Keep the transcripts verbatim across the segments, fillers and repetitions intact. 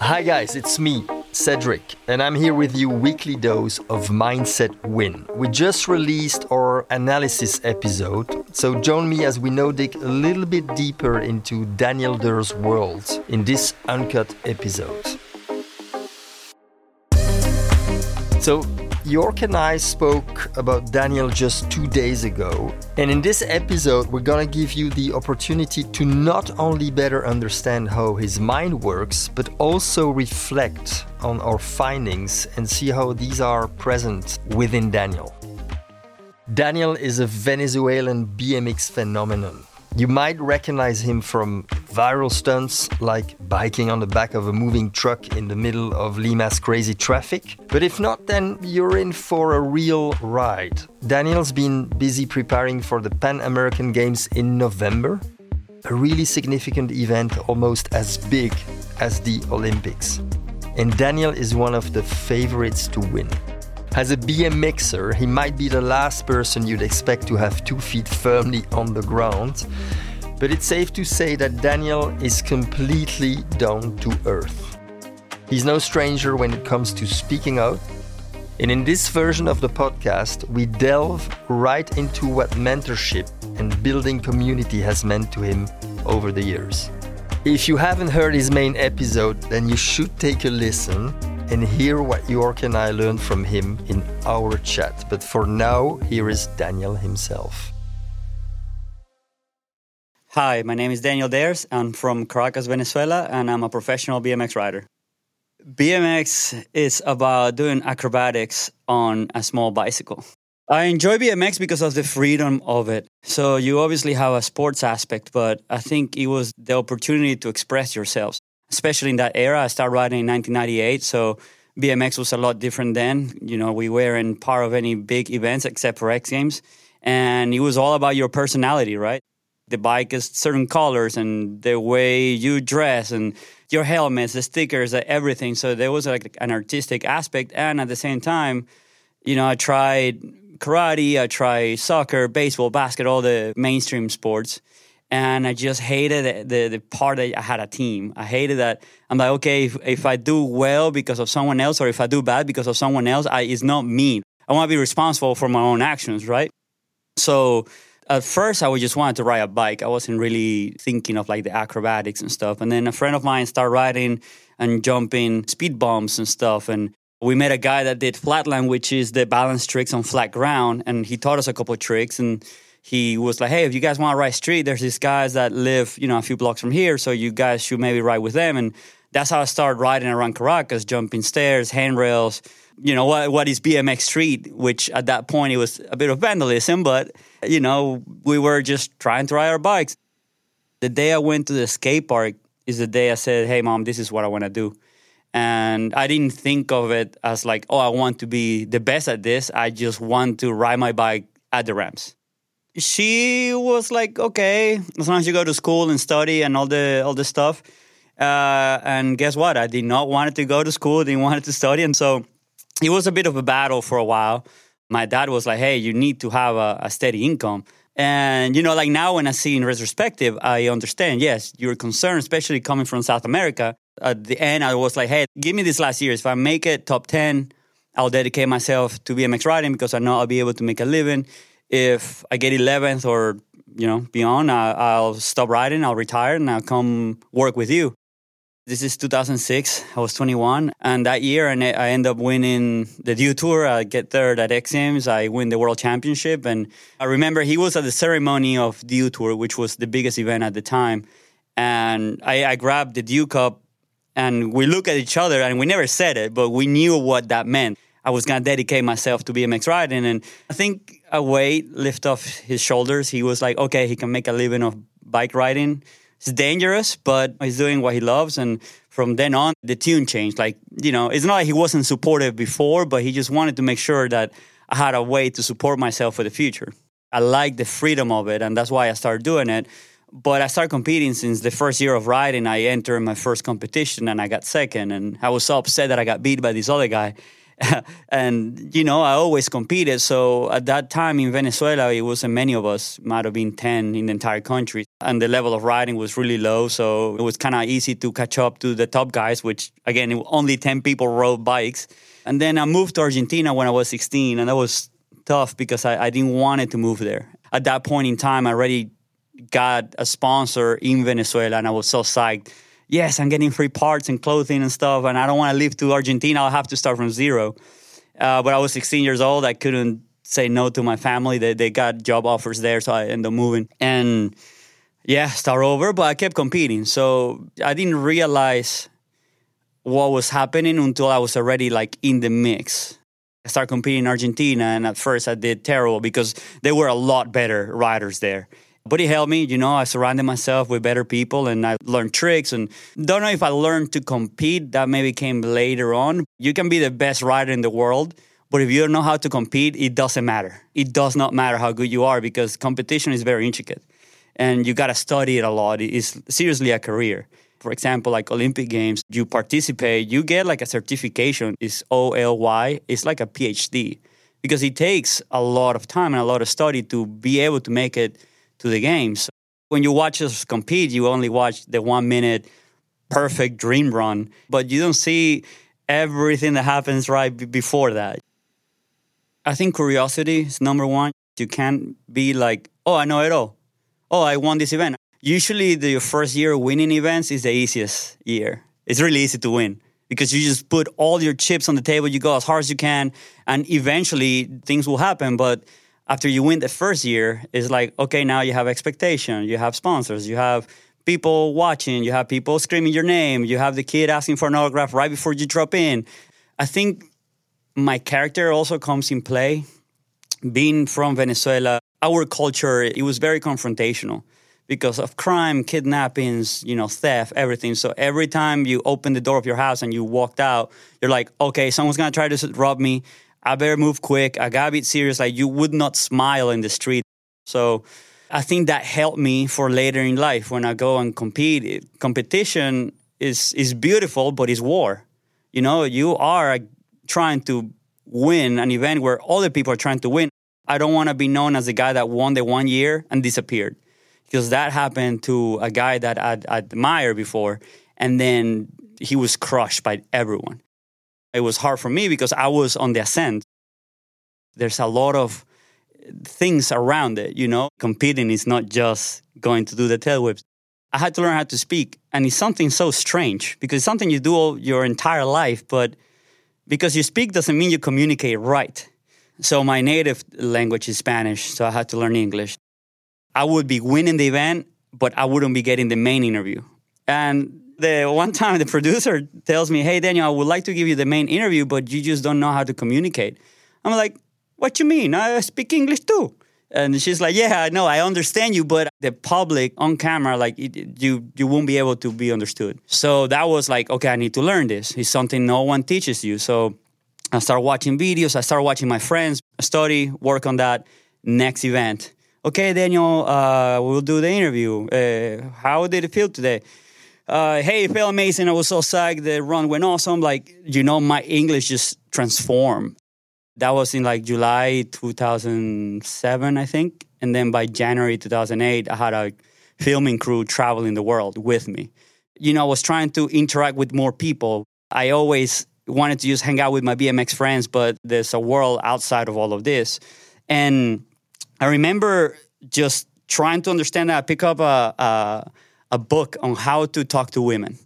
Hi guys, it's me, Cedric, and I'm here with you weekly dose of Mind Set Win. We just released our analysis episode, so join me as we now dig a little bit deeper into Daniel Dhers' world in this uncut episode. So, York and I spoke about Daniel just two days ago, and in this episode we're gonna give you the opportunity to not only better understand how his mind works, but also reflect on our findings and see how these are present within Daniel. Daniel is a Venezuelan B M X phenomenon. You might recognize him from viral stunts like biking on the back of a moving truck in the middle of Lima's crazy traffic. But if not, then you're in for a real ride. Daniel's been busy preparing for the Pan American Games in November, a really significant event almost as big as the Olympics. And Daniel is one of the favorites to win. As a B M Xer, he might be the last person you'd expect to have two feet firmly on the ground, but it's safe to say that Daniel is completely down to earth. He's no stranger when it comes to speaking out, and in this version of the podcast, we delve right into what mentorship and building community has meant to him over the years. If you haven't heard his main episode, then you should take a listen and hear what York and I learned from him in our chat. But for now, here is Daniel himself. Hi, my name is Daniel Dhers. I'm from Caracas, Venezuela, and I'm a professional B M X rider. B M X is about doing acrobatics on a small bicycle. I enjoy B M X because of the freedom of it. So you obviously have a sports aspect, but I think it was the opportunity to express yourselves. Especially in that era, I started riding in nineteen ninety-eight, so B M X was a lot different then. You know, we weren't part of any big events except for X Games, and it was all about your personality, right? The bike is certain colors and the way you dress and your helmets, the stickers, everything. So there was like an artistic aspect, and at the same time, you know, I tried karate, I tried soccer, baseball, basket, all the mainstream sports. And I just hated the, the, the part that I had a team. I hated that. I'm like, okay, if, if I do well because of someone else or if I do bad because of someone else, I, it's not me. I want to be responsible for my own actions, right? So at first, I just wanted to ride a bike. I wasn't really thinking of like the acrobatics and stuff. And then a friend of mine started riding and jumping speed bumps and stuff. And we met a guy that did flatland, which is the balance tricks on flat ground. And he taught us a couple of tricks. And he was like, hey, if you guys want to ride street, there's these guys that live, you know, a few blocks from here. So you guys should maybe ride with them. And that's how I started riding around Caracas, jumping stairs, handrails, you know, what what is B M X street, which at that point it was a bit of vandalism. But, you know, we were just trying to ride our bikes. The day I went to the skate park is the day I said, hey, mom, this is what I want to do. And I didn't think of it as like, oh, I want to be the best at this. I just want to ride my bike at the ramps. She was like, okay, as long as you go to school and study and all the all the stuff. Uh, and guess what? I did not want to go to school, didn't want to study. And so it was a bit of a battle for a while. My dad was like, hey, you need to have a, a steady income. And, you know, like now when I see in retrospective, I understand, yes, your concern, especially coming from South America. At the end, I was like, hey, give me this last year. If I make it top ten, I'll dedicate myself to B M X riding because I know I'll be able to make a living. If I get eleventh or, you know, beyond, I, I'll stop riding, I'll retire, and I'll come work with you. This is two thousand six. I was twenty-one. And that year, and I end up winning the Dew Tour. I get third at X Games. I win the World Championship. And I remember he was at the ceremony of Dew Tour, which was the biggest event at the time. And I, I grabbed the Dew Cup, and we looked at each other, and we never said it, but we knew what that meant. I was going to dedicate myself to B M X riding. And I think a weight lift off his shoulders. He was like, okay, he can make a living of bike riding. It's dangerous, but he's doing what he loves. And from then on, the tune changed. Like, you know, it's not like he wasn't supportive before, but he just wanted to make sure that I had a way to support myself for the future. I like the freedom of it, and that's why I started doing it. But I started competing since the first year of riding. I entered my first competition, and I got second. And I was so upset that I got beat by this other guy. And, you know, I always competed. So at that time in Venezuela, it wasn't many of us. Might have been ten in the entire country. And the level of riding was really low. So it was kind of easy to catch up to the top guys, which, again, only ten people rode bikes. And then I moved to Argentina when I was sixteen. And that was tough because I, I didn't want it to move there. At that point in time, I already got a sponsor in Venezuela. And I was so psyched. Yes, I'm getting free parts and clothing and stuff, and I don't want to leave to Argentina. I'll have to start from zero. Uh, but I was sixteen years old. I couldn't say no to my family. They they got job offers there, so I ended up moving. And, yeah, start over, but I kept competing. So I didn't realize what was happening until I was already, like, in the mix. I started competing in Argentina, and at first I did terrible because there were a lot better riders there. But it helped me, you know, I surrounded myself with better people and I learned tricks. And don't know if I learned to compete. That maybe came later on. You can be the best rider in the world, but if you don't know how to compete, it doesn't matter. It does not matter how good you are because competition is very intricate. And you got to study it a lot. It's seriously a career. For example, like Olympic Games, you participate, you get like a certification. It's O L Y. It's like a P H D because it takes a lot of time and a lot of study to be able to make it to the games. When you watch us compete, you only watch the one minute perfect dream run, but you don't see everything that happens right b- before that. I think curiosity is number one. You can't be like, oh, I know it all. Oh, I won this event. Usually the first year winning events is the easiest year. It's really easy to win because you just put all your chips on the table, you go as hard as you can, and eventually things will happen. But after you win the first year, it's like, okay, now you have expectation, you have sponsors, you have people watching, you have people screaming your name, you have the kid asking for an autograph right before you drop in. I think my character also comes in play. Being from Venezuela, our culture, it was very confrontational because of crime, kidnappings, you know, theft, everything. So every time you open the door of your house and you walked out, you're like, okay, someone's going to try to rob me. I better move quick. I got to be serious. Like, you would not smile in the street. So I think that helped me for later in life when I go and compete. It, competition is, is beautiful, but it's war. You know, you are trying to win an event where other people are trying to win. I don't want to be known as the guy that won the one year and disappeared because that happened to a guy that I'd, I'd admired before, and then he was crushed by everyone. It was hard for me because I was on the ascent. There's a lot of things around it, you know. Competing is not just going to do the tail whips. I had to learn how to speak. And it's something so strange because it's something you do all your entire life. But because you speak doesn't mean you communicate right. So my native language is Spanish, so I had to learn English. I would be winning the event, but I wouldn't be getting the main interview. And The one time the producer tells me, hey, Daniel, I would like to give you the main interview, but you just don't know how to communicate. I'm like, what you mean? I speak English too. And she's like, yeah, I know, I understand you, but the public on camera, like it, you, you won't be able to be understood. So that was like, okay, I need to learn this. It's something no one teaches you. So I start watching videos. I start watching my friends, study, work on that next event. Okay, Daniel, uh, we'll do the interview. Uh, how did it feel today? Uh, hey, it felt amazing. I was so psyched. The run went awesome. Like, you know, my English just transformed. That was in like July two thousand seven, I think. And then by January two thousand eight, I had a filming crew traveling the world with me. You know, I was trying to interact with more people. I always wanted to just hang out with my B M X friends, but there's a world outside of all of this. And I remember just trying to understand that. I pick up a... a a book on how to talk to women.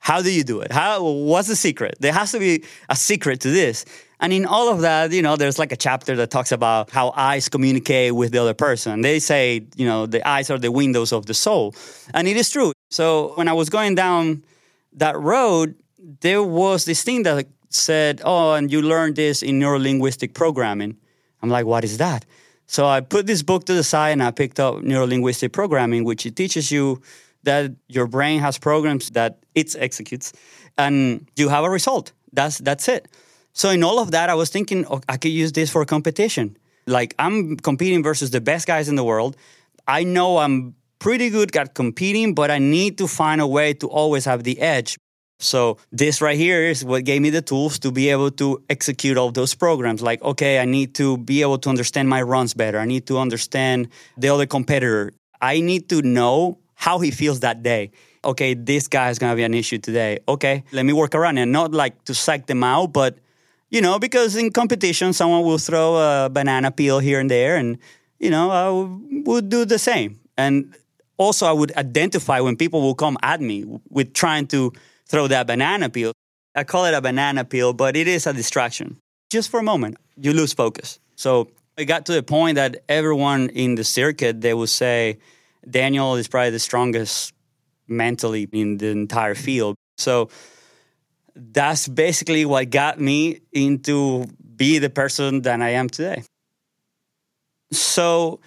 How do you do it? How? What's the secret? There has to be a secret to this. And in all of that, you know, there's like a chapter that talks about how eyes communicate with the other person. They say, you know, the eyes are the windows of the soul. And it is true. So when I was going down that road, there was this thing that said, oh, and you learned this in neurolinguistic programming. I'm like, what is that? So I put this book to the side and I picked up neurolinguistic programming, which it teaches you that your brain has programs that it executes, and you have a result. That's that's it. So in all of that, I was thinking, oh, I could use this for competition. Like, I'm competing versus the best guys in the world. I know I'm pretty good at competing, but I need to find a way to always have the edge. So this right here is what gave me the tools to be able to execute all those programs. Like, okay, I need to be able to understand my runs better. I need to understand the other competitor. I need to know how he feels that day. Okay, this guy is going to be an issue today. Okay, let me work around it. Not like to psych them out, but, you know, because in competition, someone will throw a banana peel here and there. And, you know, I w- would do the same. And also I would identify when people will come at me with trying to throw that banana peel. I call it a banana peel, but it is a distraction. Just for a moment, you lose focus. So it got to the point that everyone in the circuit, they would say, Daniel is probably the strongest mentally in the entire field. So that's basically what got me into be the person that I am today. So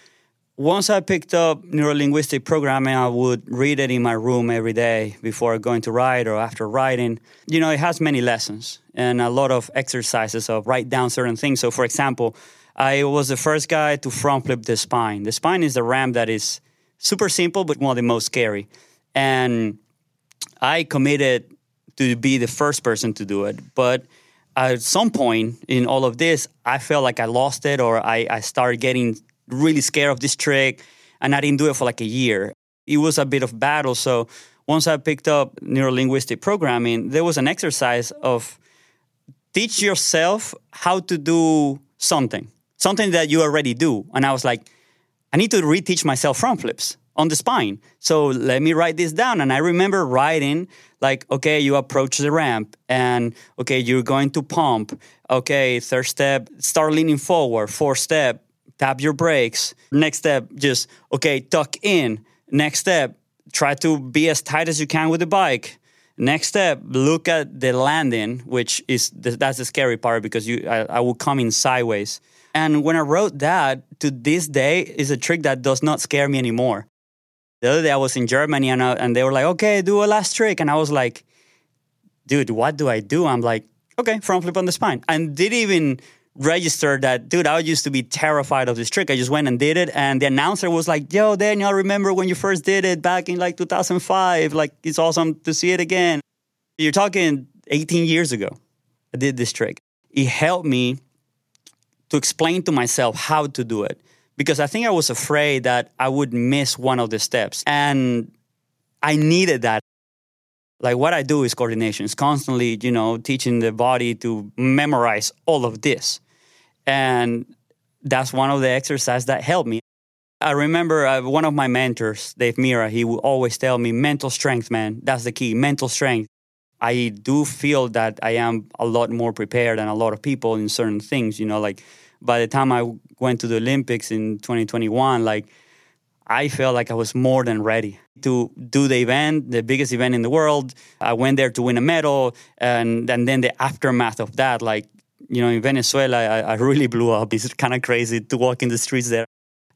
once I picked up neurolinguistic programming, I would read it in my room every day before going to ride or after riding. You know, it has many lessons and a lot of exercises of write down certain things. So, for example, I was the first guy to front flip the spine. The spine is the ramp that is super simple, but one of the most scary. And I committed to be the first person to do it. But at some point in all of this, I felt like I lost it, or I, I started getting really scared of this trick, and I didn't do it for like a year. It was a bit of battle. So once I picked up neurolinguistic programming, there was an exercise of teach yourself how to do something, something that you already do. And I was like, I need to reteach myself front flips on the spine. So let me write this down. And I remember writing like, okay, you approach the ramp, and okay, you're going to pump. Okay, third step, start leaning forward. Fourth step, tap your brakes. Next step, just, okay, tuck in. Next step, try to be as tight as you can with the bike. Next step, look at the landing, which is, the, that's the scary part, because you I, I will come in sideways. And when I wrote that, to this day, is a trick that does not scare me anymore. The other day I was in Germany, and, I, and they were like, okay, do a last trick. And I was like, dude, what do I do? I'm like, okay, front flip on the spine. And didn't even register that, dude, I used to be terrified of this trick. I just went and did it, and the announcer was like, yo, Daniel, remember when you first did it back in like two thousand five? Like, it's awesome to see it again. You're talking eighteen years ago, I did this trick. It helped me to explain to myself how to do it, because I think I was afraid that I would miss one of the steps, and I needed that. Like, what I do is coordination. It's constantly, you know, teaching the body to memorize all of this. And that's one of the exercises that helped me. I remember uh, one of my mentors, Dave Mira, he would always tell me, mental strength, man, that's the key, mental strength. I do feel that I am a lot more prepared than a lot of people in certain things, you know, like by the time I went to the Olympics in twenty twenty-one, like, I felt like I was more than ready to do the event, the biggest event in the world. I went there to win a medal, and, and then the aftermath of that, like, you know, in Venezuela, I, I really blew up. It's kind of crazy to walk in the streets there.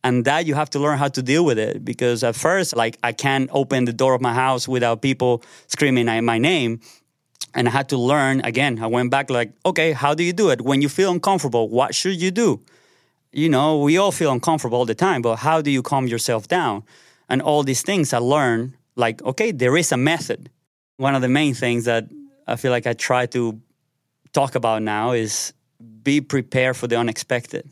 And that you have to learn how to deal with it, because at first, like, I can't open the door of my house without people screaming my name. And I had to learn, again, I went back like, okay, how do you do it? When you feel uncomfortable, what should you do? You know, we all feel uncomfortable all the time, but how do you calm yourself down? And all these things I learned, like, okay, there is a method. One of the main things that I feel like I try to talk about now is be prepared for the unexpected.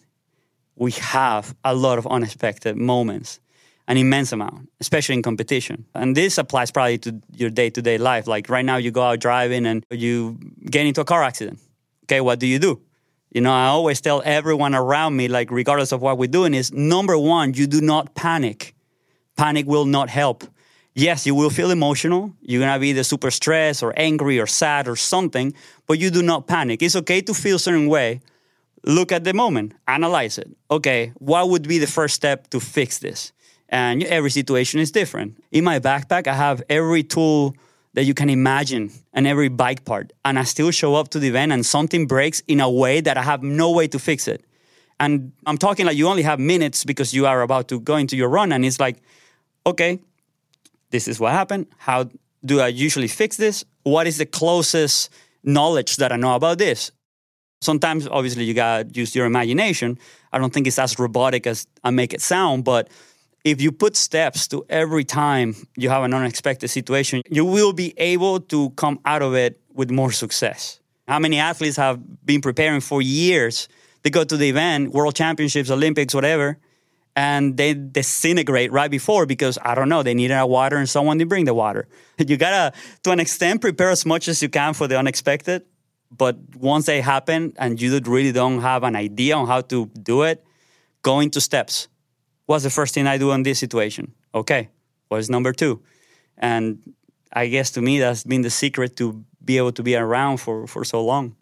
We have a lot of unexpected moments, an immense amount, especially in competition. And this applies probably to your day-to-day life. Like right now you go out driving and you get into a car accident. Okay, what do you do? You know, I always tell everyone around me, like, regardless of what we're doing, is number one, you do not panic. Panic will not help. Yes, you will feel emotional. You're going to be either super stressed or angry or sad or something, but you do not panic. It's okay to feel a certain way. Look at the moment, analyze it. Okay, what would be the first step to fix this? And every situation is different. In my backpack, I have every tool that you can imagine and every bike part. And I still show up to the event and something breaks in a way that I have no way to fix it. And I'm talking like you only have minutes because you are about to go into your run. And it's like, okay, this is what happened. How do I usually fix this? What is the closest knowledge that I know about this? Sometimes, obviously, you gotta use your imagination. I don't think it's as robotic as I make it sound, but if you put steps to every time you have an unexpected situation, you will be able to come out of it with more success. How many athletes have been preparing for years? They go to the event, World Championships, Olympics, whatever, and they disintegrate right before because, I don't know, they needed a water and someone didn't bring the water. You gotta, to an extent, prepare as much as you can for the unexpected. But once they happen and you really don't have an idea on how to do it, go into steps. What's the first thing I do in this situation? Okay, what is number two? And I guess to me that's been the secret to be able to be around for, for so long.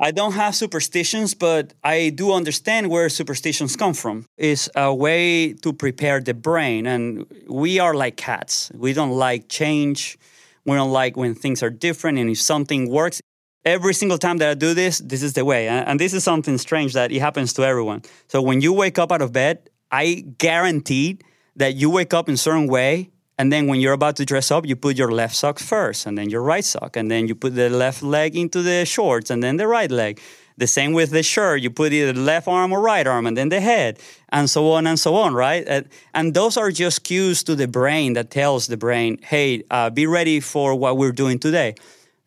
I don't have superstitions, but I do understand where superstitions come from. It's a way to prepare the brain. And we are like cats. We don't like change. We don't like when things are different. And if something works, every single time that I do this, this is the way. And this is something strange that it happens to everyone. So when you wake up out of bed, I guarantee that you wake up in a certain way. And then when you're about to dress up, you put your left sock first and then your right sock. And then you put the left leg into the shorts and then the right leg. The same with the shirt. You put either left arm or right arm and then the head and so on and so on, right? And those are just cues to the brain that tells the brain, hey, uh, be ready for what we're doing today.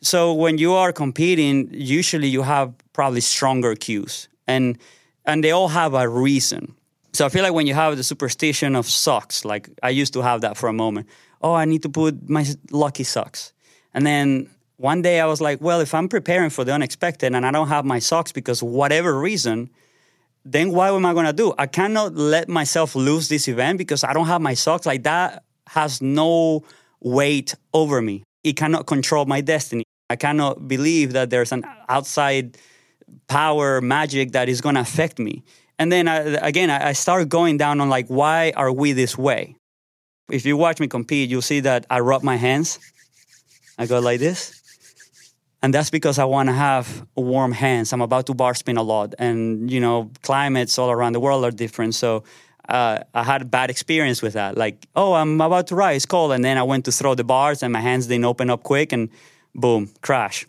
So when you are competing, usually you have probably stronger cues. And, and they all have a reason. So I feel like when you have the superstition of socks, like I used to have that for a moment. Oh, I need to put my lucky socks. And then one day I was like, well, if I'm preparing for the unexpected and I don't have my socks because whatever reason, then what am I going to do? I cannot let myself lose this event because I don't have my socks. Like that has no weight over me. It cannot control my destiny. I cannot believe that there's an outside power, magic that is going to affect me. And then, I, again, I started going down on, like, why are we this way? If you watch me compete, you'll see that I rub my hands. I go like this. And that's because I want to have warm hands. I'm about to bar spin a lot. And, you know, climates all around the world are different. So uh, I had a bad experience with that. Like, oh, I'm about to ride. It's cold. And then I went to throw the bars, and my hands didn't open up quick. And boom, crash.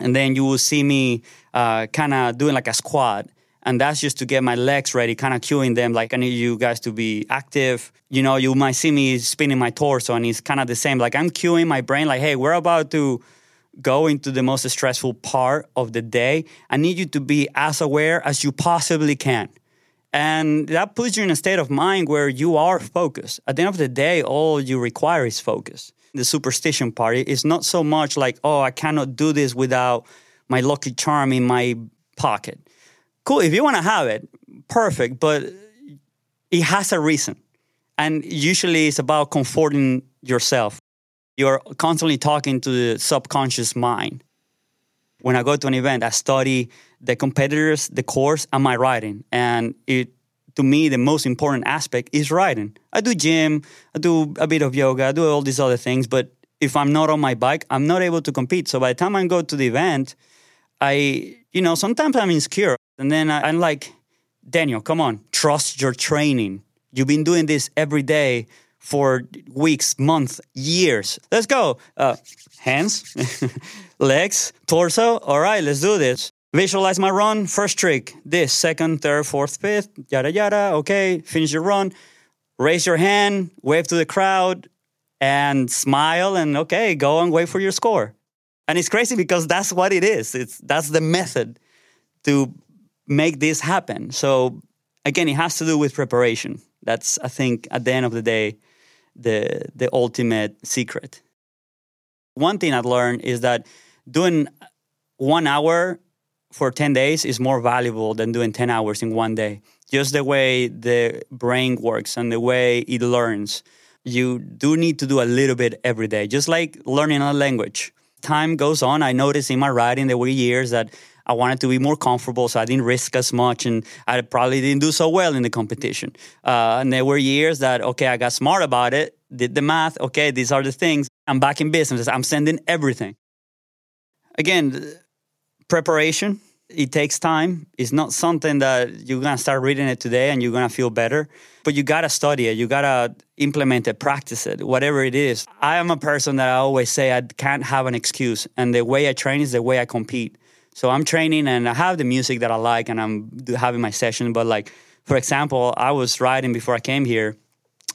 And then you will see me uh, kind of doing, like, a squat. And that's just to get my legs ready, kind of cueing them, like, I need you guys to be active. You know, you might see me spinning my torso, and it's kind of the same. Like, I'm cueing my brain, like, hey, we're about to go into the most stressful part of the day. I need you to be as aware as you possibly can. And that puts you in a state of mind where you are focused. At the end of the day, all you require is focus. The superstition part is not so much like, oh, I cannot do this without my lucky charm in my pocket. Cool, if you want to have it, perfect, but it has a reason. And usually it's about comforting yourself. You're constantly talking to the subconscious mind. When I go to an event, I study the competitors, the course, and my riding. And it, to me, the most important aspect is riding. I do gym, I do a bit of yoga, I do all these other things, but if I'm not on my bike, I'm not able to compete. So by the time I go to the event, I, you know, sometimes I'm insecure. And then I'm like, Daniel, come on, trust your training. You've been doing this every day for weeks, months, years. Let's go. Uh, hands, legs, torso. All right, let's do this. Visualize my run. First trick, this, second, third, fourth, fifth, yada, yada. Okay, finish your run. Raise your hand, wave to the crowd, and smile. And okay, go and wait for your score. And it's crazy because that's what it is. It's that's the method to make this happen. So again, it has to do with preparation. That's, I think, at the end of the day, the the ultimate secret. One thing I've learned is that doing one hour for ten days is more valuable than doing ten hours in one day. Just the way the brain works and the way it learns. You do need to do a little bit every day, just like learning a language. Time goes on. I noticed in my riding there were years that I wanted to be more comfortable, so I didn't risk as much, and I probably didn't do so well in the competition. Uh, and there were years that, okay, I got smart about it, did the math, okay, these are the things. I'm back in business. I'm sending everything. Again, preparation, it takes time. It's not something that you're going to start reading it today and you're going to feel better, but you got to study it. You got to implement it, practice it, whatever it is. I am a person that I always say I can't have an excuse, and the way I train is the way I compete. So I'm training and I have the music that I like and I'm having my session. But like, for example, I was riding before I came here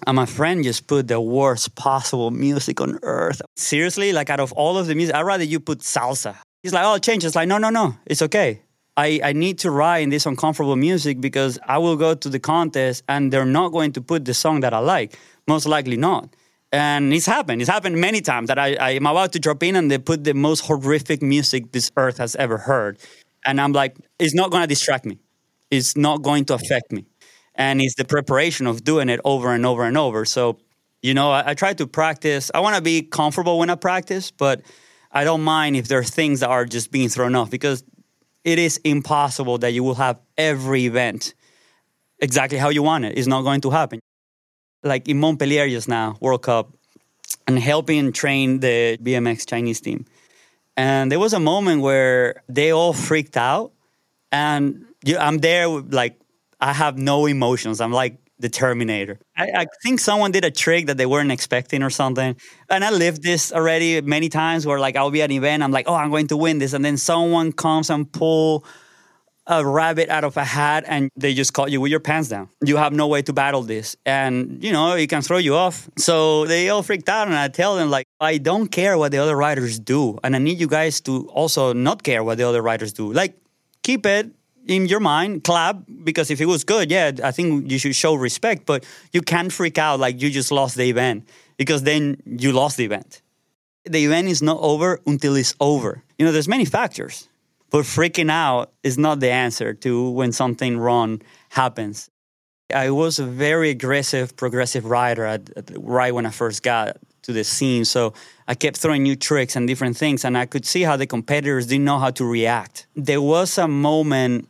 And my friend just put the worst possible music on earth. Seriously, like out of all of the music, I'd rather you put salsa. He's like, oh, change. It's like, no, no, no. It's okay. I, I need to ride in this uncomfortable music because I will go to the contest and they're not going to put the song that I like. Most likely not. And it's happened. It's happened many times that I, I'm about to drop in and they put the most horrific music this earth has ever heard. And I'm like, it's not going to distract me. It's not going to affect me. And it's the preparation of doing it over and over and over. So, you know, I, I try to practice. I want to be comfortable when I practice, but I don't mind if there are things that are just being thrown off, because it is impossible that you will have every event exactly how you want it. It's not going to happen. Like in Montpellier just now, World Cup, and helping train the B M X Chinese team. And there was a moment where they all freaked out. And I'm there, like, I have no emotions. I'm like the Terminator. I, I think someone did a trick that they weren't expecting or something. And I lived this already many times where, like, I'll be at an event. I'm like, oh, I'm going to win this. And then someone comes and pulls a rabbit out of a hat and they just caught you with your pants down. You have no way to battle this. And, you know, it can throw you off. So they all freaked out. And I tell them, like, I don't care what the other riders do. And I need you guys to also not care what the other riders do. Like, keep it in your mind, clap, because if it was good, yeah, I think you should show respect, but you can't freak out like you just lost the event, because then you lost the event. The event is not over until it's over. You know, there's many factors, but freaking out is not the answer to when something wrong happens. I was a very aggressive, progressive rider at, at, right when I first got to the scene, so I kept throwing new tricks and different things, and I could see how the competitors didn't know how to react. There was a moment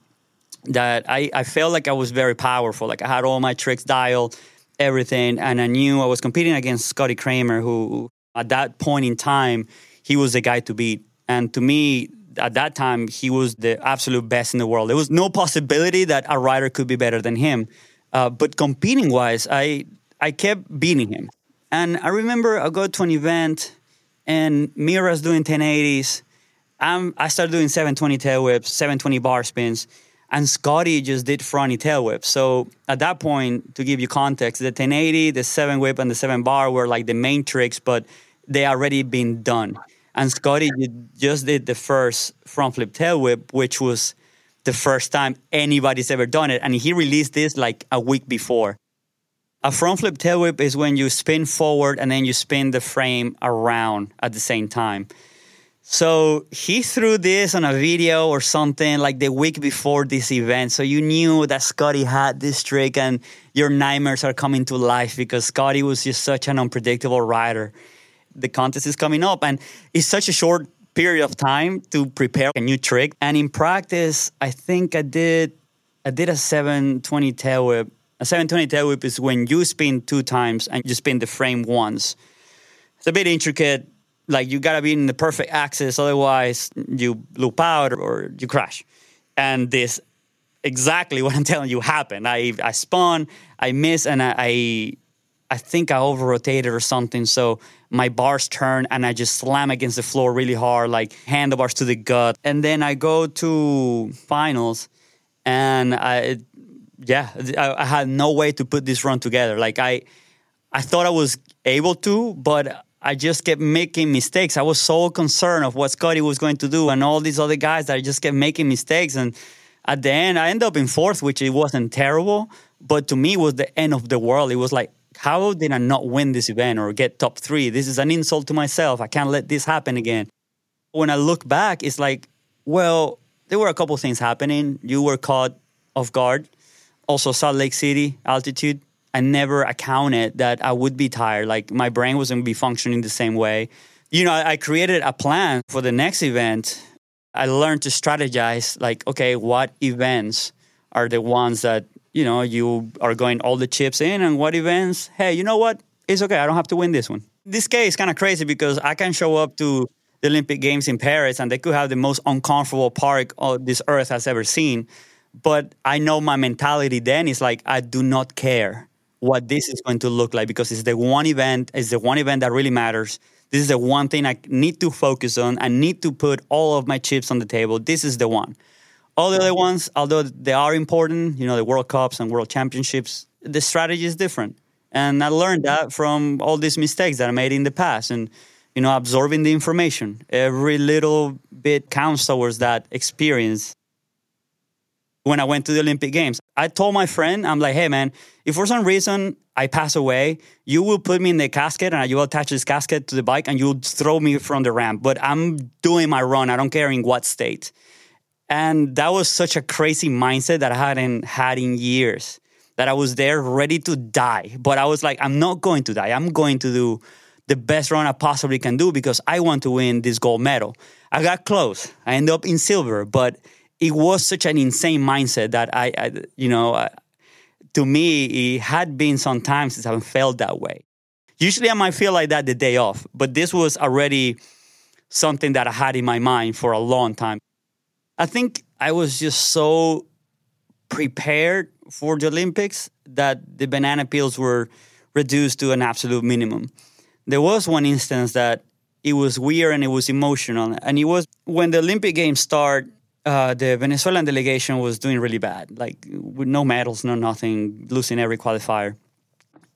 that I, I felt like I was very powerful. Like I had all my tricks dialed, everything. And I knew I was competing against Scotty Kramer, who at that point in time, he was the guy to beat. And to me, at that time, he was the absolute best in the world. There was no possibility that a rider could be better than him. Uh, but competing-wise, I, I kept beating him. And I remember I go to an event and Mira's doing ten eighties. I'm, I started doing seven twenty tail whips, seven twenty bar spins. And Scotty just did fronty tail whip. So at that point, to give you context, the ten eighty, the seven whip, and the seven bar were like the main tricks, but they already been done. And Scotty just did the first front flip tail whip, which was the first time anybody's ever done it. And he released this like a week before. A front flip tail whip is when you spin forward and then you spin the frame around at the same time. So he threw this on a video or something like the week before this event. So you knew that Scotty had this trick and your nightmares are coming to life because Scotty was just such an unpredictable rider. The contest is coming up and it's such a short period of time to prepare a new trick. And in practice, I think I did I did a seven twenty tail whip. A seven twenty tail whip is when you spin two times and you spin the frame once. It's a bit intricate. Like, you got to be in the perfect axis, otherwise you loop out or you crash. And this, exactly what I'm telling you, happened. I I spun, I missed, and I I, I think I over-rotated or something. So my bars turn, and I just slam against the floor really hard, like handlebars to the gut. And then I go to finals, and I, yeah, I, I had no way to put this run together. Like, I, I thought I was able to, but I just kept making mistakes. I was so concerned of what Scotty was going to do and all these other guys that I just kept making mistakes. And at the end, I ended up in fourth, which it wasn't terrible. But to me, it was the end of the world. It was like, how did I not win this event or get top three? This is an insult to myself. I can't let this happen again. When I look back, it's like, well, there were a couple things happening. You were caught off guard. Also, Salt Lake City, altitude. I never accounted that I would be tired. Like, my brain wasn't be functioning the same way. You know, I created a plan for the next event. I learned to strategize, like, okay, what events are the ones that, you know, you are going all the chips in, and what events, hey, you know what? It's okay. I don't have to win this one. This case is kind of crazy because I can show up to the Olympic Games in Paris and they could have the most uncomfortable park this earth has ever seen. But I know my mentality then is like, I do not care what this is going to look like, because it's the one event, it's the one event that really matters. This is the one thing I need to focus on. I need to put all of my chips on the table. This is the one. All the other ones, although they are important, you know, the World Cups and World Championships, the strategy is different. And I learned that from all these mistakes that I made in the past and, you know, absorbing the information. Every little bit counts towards that experience. When I went to the Olympic Games, I told my friend, I'm like, hey, man, if for some reason I pass away, you will put me in the casket and you will attach this casket to the bike and you'll throw me from the ramp. But I'm doing my run. I don't care in what state. And that was such a crazy mindset that I hadn't had in years, that I was there ready to die. But I was like, I'm not going to die. I'm going to do the best run I possibly can do because I want to win this gold medal. I got close. I ended up in silver, but it was such an insane mindset that I, I you know, uh, to me, it had been some time since I haven't felt that way. Usually I might feel like that the day off, but this was already something that I had in my mind for a long time. I think I was just so prepared for the Olympics that the banana peels were reduced to an absolute minimum. There was one instance that it was weird and it was emotional, and it was when the Olympic Games started. Uh, the Venezuelan delegation was doing really bad, like with no medals, no nothing, losing every qualifier.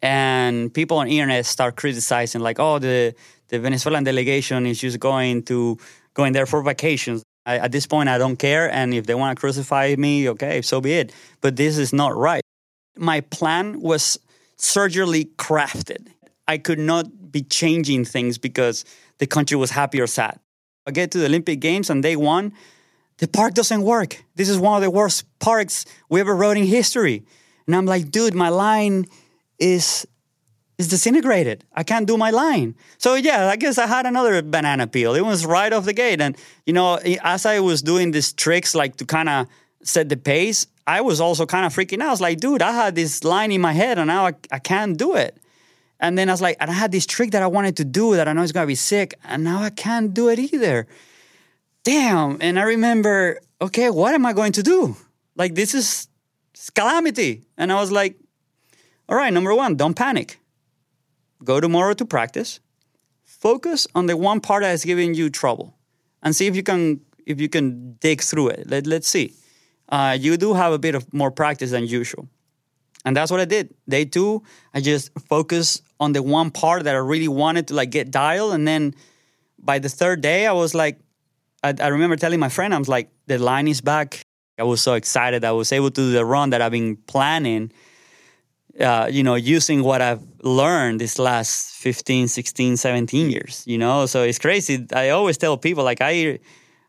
And people on the internet start criticizing, like, oh, the, the Venezuelan delegation is just going to going there for vacations. I, at this point, I don't care. And if they want to crucify me, okay, so be it. But this is not right. My plan was surgically crafted. I could not be changing things because the country was happy or sad. I get to the Olympic Games on day one. The park doesn't work. This is one of the worst parks we ever rode in history. And I'm like, dude, my line is is disintegrated. I can't do my line. So yeah, I guess I had another banana peel. It was right off the gate. And, you know, as I was doing these tricks, like to kind of set the pace, I was also kind of freaking out. I was like, dude, I had this line in my head and now I, I can't do it. And then I was like, and I had this trick that I wanted to do that I know is going to be sick. And now I can't do it either. Damn, and I remember, okay, what am I going to do? Like, this is calamity. And I was like, all right, number one, don't panic. Go tomorrow to practice. Focus on the one part that is giving you trouble and see if you can if you can dig through it. Let, let's see. Uh, you do have a bit of more practice than usual. And that's what I did. Day two, I just focused on the one part that I really wanted to, like, get dialed. And then by the third day, I was like, I remember telling my friend, I was like, the line is back. I was so excited. I was able to do the run that I've been planning, uh, you know, using what I've learned these last fifteen, sixteen, seventeen years, you know. So it's crazy. I always tell people, like, I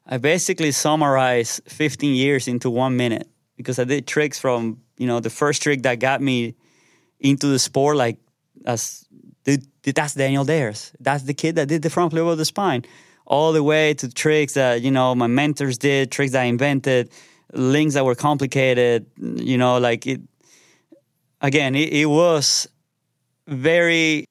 I basically summarize fifteen years into one minute because I did tricks from, you know, the first trick that got me into the sport, like, as that's Daniel Dhers. That's the kid that did the front flip of the spine. All the way to tricks that, you know, my mentors did, tricks that I invented, links that were complicated, you know, like it, again, it, it was very,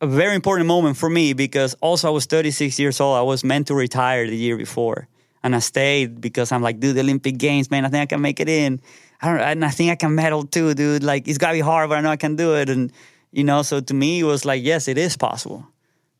a very important moment for me because also I was thirty-six years old. I was meant to retire the year before and I stayed because I'm like, dude, the Olympic Games, man, I think I can make it in. I don't, and I think I can medal too, dude. Like, it's gotta be hard, but I know I can do it. And, you know, so to me, it was like, yes, it is possible.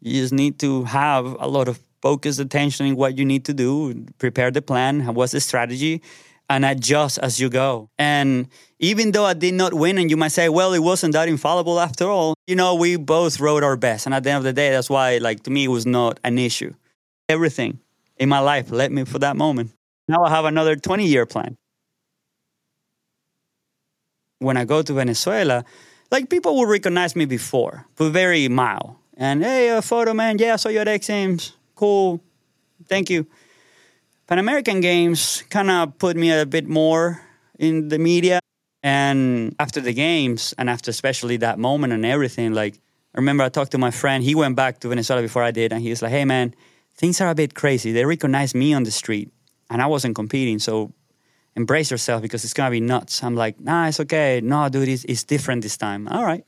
You just need to have a lot of focused attention in what you need to do, prepare the plan, what's the strategy, and adjust as you go. And even though I did not win, and you might say, well, it wasn't that infallible after all, you know, we both rode our best. And at the end of the day, that's why, like, to me, it was not an issue. Everything in my life led me for that moment. Now I have another twenty-year plan. When I go to Venezuela, like, people will recognize me before, but very mild. And, hey, a photo, man. Yeah, I saw you at X Games. Cool. Thank you. Pan American Games kind of put me a bit more in the media. And after the games, and after especially that moment and everything, like, I remember I talked to my friend. He went back to Venezuela before I did. And he was like, hey, man, things are a bit crazy. They recognize me on the street. And I wasn't competing. So embrace yourself because it's going to be nuts. I'm like, nah, it's okay. No, dude, it's, it's different this time. All right.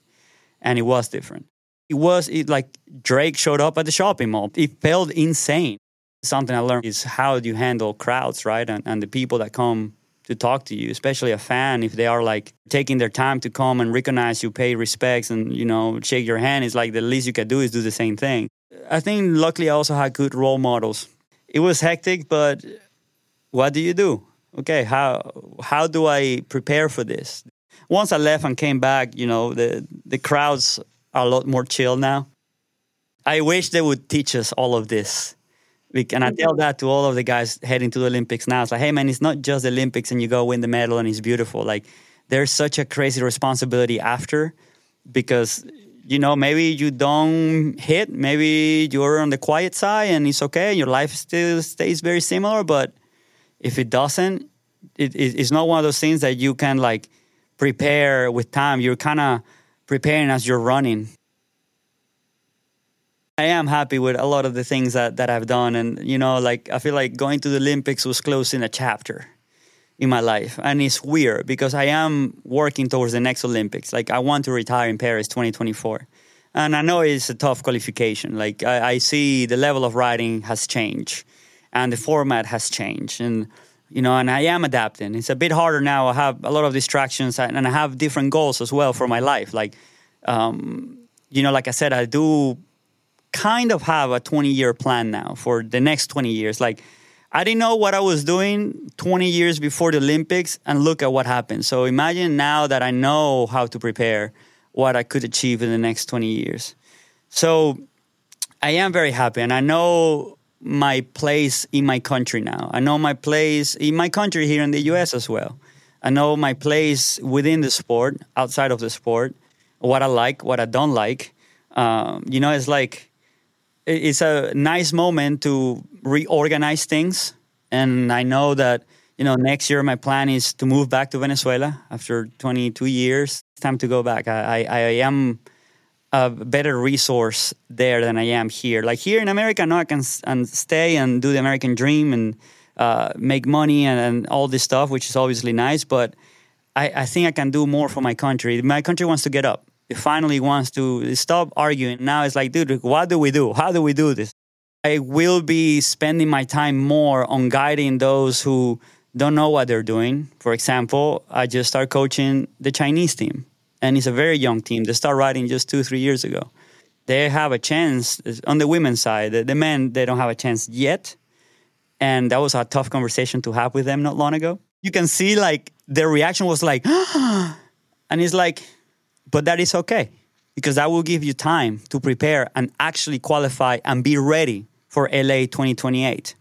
And it was different. It was it, like Drake showed up at the shopping mall. It felt insane. Something I learned is how do you handle crowds, right? And, and the people that come to talk to you, especially a fan, if they are like taking their time to come and recognize you, pay respects and, you know, shake your hand. It's like the least you can do is do the same thing. I think luckily I also had good role models. It was hectic, but what do you do? Okay, how how do I prepare for this? once I left and came back, you know, the, the crowds are a lot more chill now. I wish they would teach us all of this. And I tell that to all of the guys heading to the Olympics now. It's like, hey, man, it's not just the Olympics and you go win the medal and it's beautiful. Like, there's such a crazy responsibility after because, you know, maybe you don't hit. Maybe you're on the quiet side and it's okay. Your life still stays very similar. But if it doesn't, it, it, it's not one of those things that you can, like, prepare with time. You're kind of preparing as you're running. I am happy with a lot of the things that, that I've done. And, you know, like, I feel like going to the Olympics was closing a chapter in my life. And it's weird because I am working towards the next Olympics. Like, I want to retire in Paris twenty twenty-four. And I know it's a tough qualification. Like, I, I see the level of riding has changed and the format has changed. And, you know, and I am adapting. It's a bit harder now. I have a lot of distractions and I have different goals as well for my life. Like, um, you know, like I said, I do kind of have a twenty-year plan now for the next twenty years. Like, I didn't know what I was doing twenty years before the Olympics, and look at what happened. So imagine now that I know how to prepare what I could achieve in the next twenty years. So I am very happy, and I know my place in my country now. I know my place in my country here in the U S as well. I know my place within the sport, outside of the sport, what I like, what I don't like. Um, you know, it's like, it's a nice moment to reorganize things. And I know that, you know, next year my plan is to move back to Venezuela after twenty-two years. It's time to go back. I, I, I am a better resource there than I am here. Like, here in America, now I can and stay and do the American dream and uh, make money and, and all this stuff, which is obviously nice. But I, I think I can do more for my country. My country wants to get up. It finally wants to stop arguing. Now it's like, dude, what do we do? How do we do this? I will be spending my time more on guiding those who don't know what they're doing. For example, I just started coaching the Chinese team. And it's a very young team. They started riding just two, three years ago. They have a chance on the women's side. The, the men, they don't have a chance yet. And that was a tough conversation to have with them not long ago. You can see, like, their reaction was like, and it's like, but that is okay, because that will give you time to prepare and actually qualify and be ready for L A twenty twenty-eight.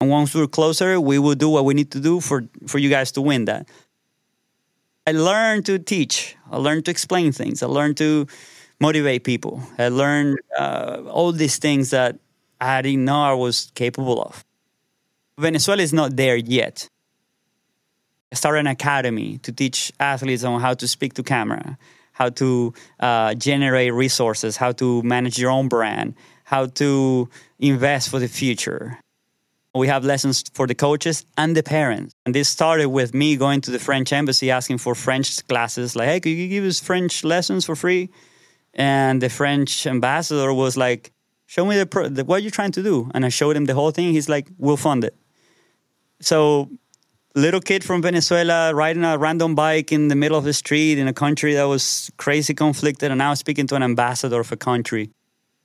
And once we're closer, we will do what we need to do for, for you guys to win that. I learned to teach. I learned to explain things. I learned to motivate people. I learned uh, all these things that I didn't know I was capable of. Venezuela is not there yet. I started an academy to teach athletes on how to speak to camera, how to uh, generate resources, how to manage your own brand, how to invest for the future. We have lessons for the coaches and the parents. And this started with me going to the French embassy, asking for French classes. Like, hey, could you give us French lessons for free? And the French ambassador was like, show me the, pro- the what you're trying to do. And I showed him the whole thing. He's like, we'll fund it. So little kid from Venezuela riding a random bike in the middle of the street in a country that was crazy conflicted, and now speaking to an ambassador of a country.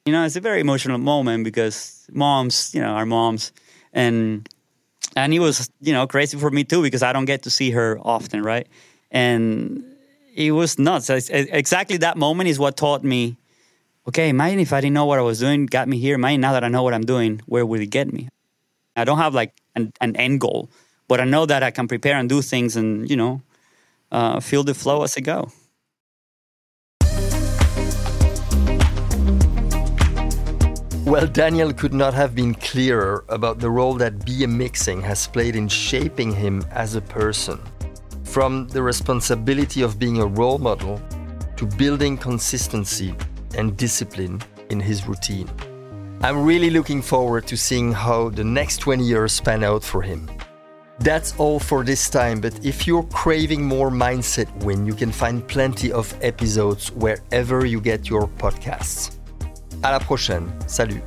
You know, it's a very emotional moment because moms, you know, are moms. And and it was, you know, crazy for me too, because I don't get to see her often, right? And it was nuts. Exactly that moment is what taught me, okay, imagine if I didn't know what I was doing, got me here. Imagine now that I know what I'm doing, where would it get me? I don't have like an, an end goal. But I know that I can prepare and do things and, you know, uh, feel the flow as I go. Well, Daniel could not have been clearer about the role that BMXing has played in shaping him as a person. From the responsibility of being a role model to building consistency and discipline in his routine. I'm really looking forward to seeing how the next twenty years pan out for him. That's all for this time, but if you're craving more Mindset Win, you can find plenty of episodes wherever you get your podcasts. À la prochaine. Salut.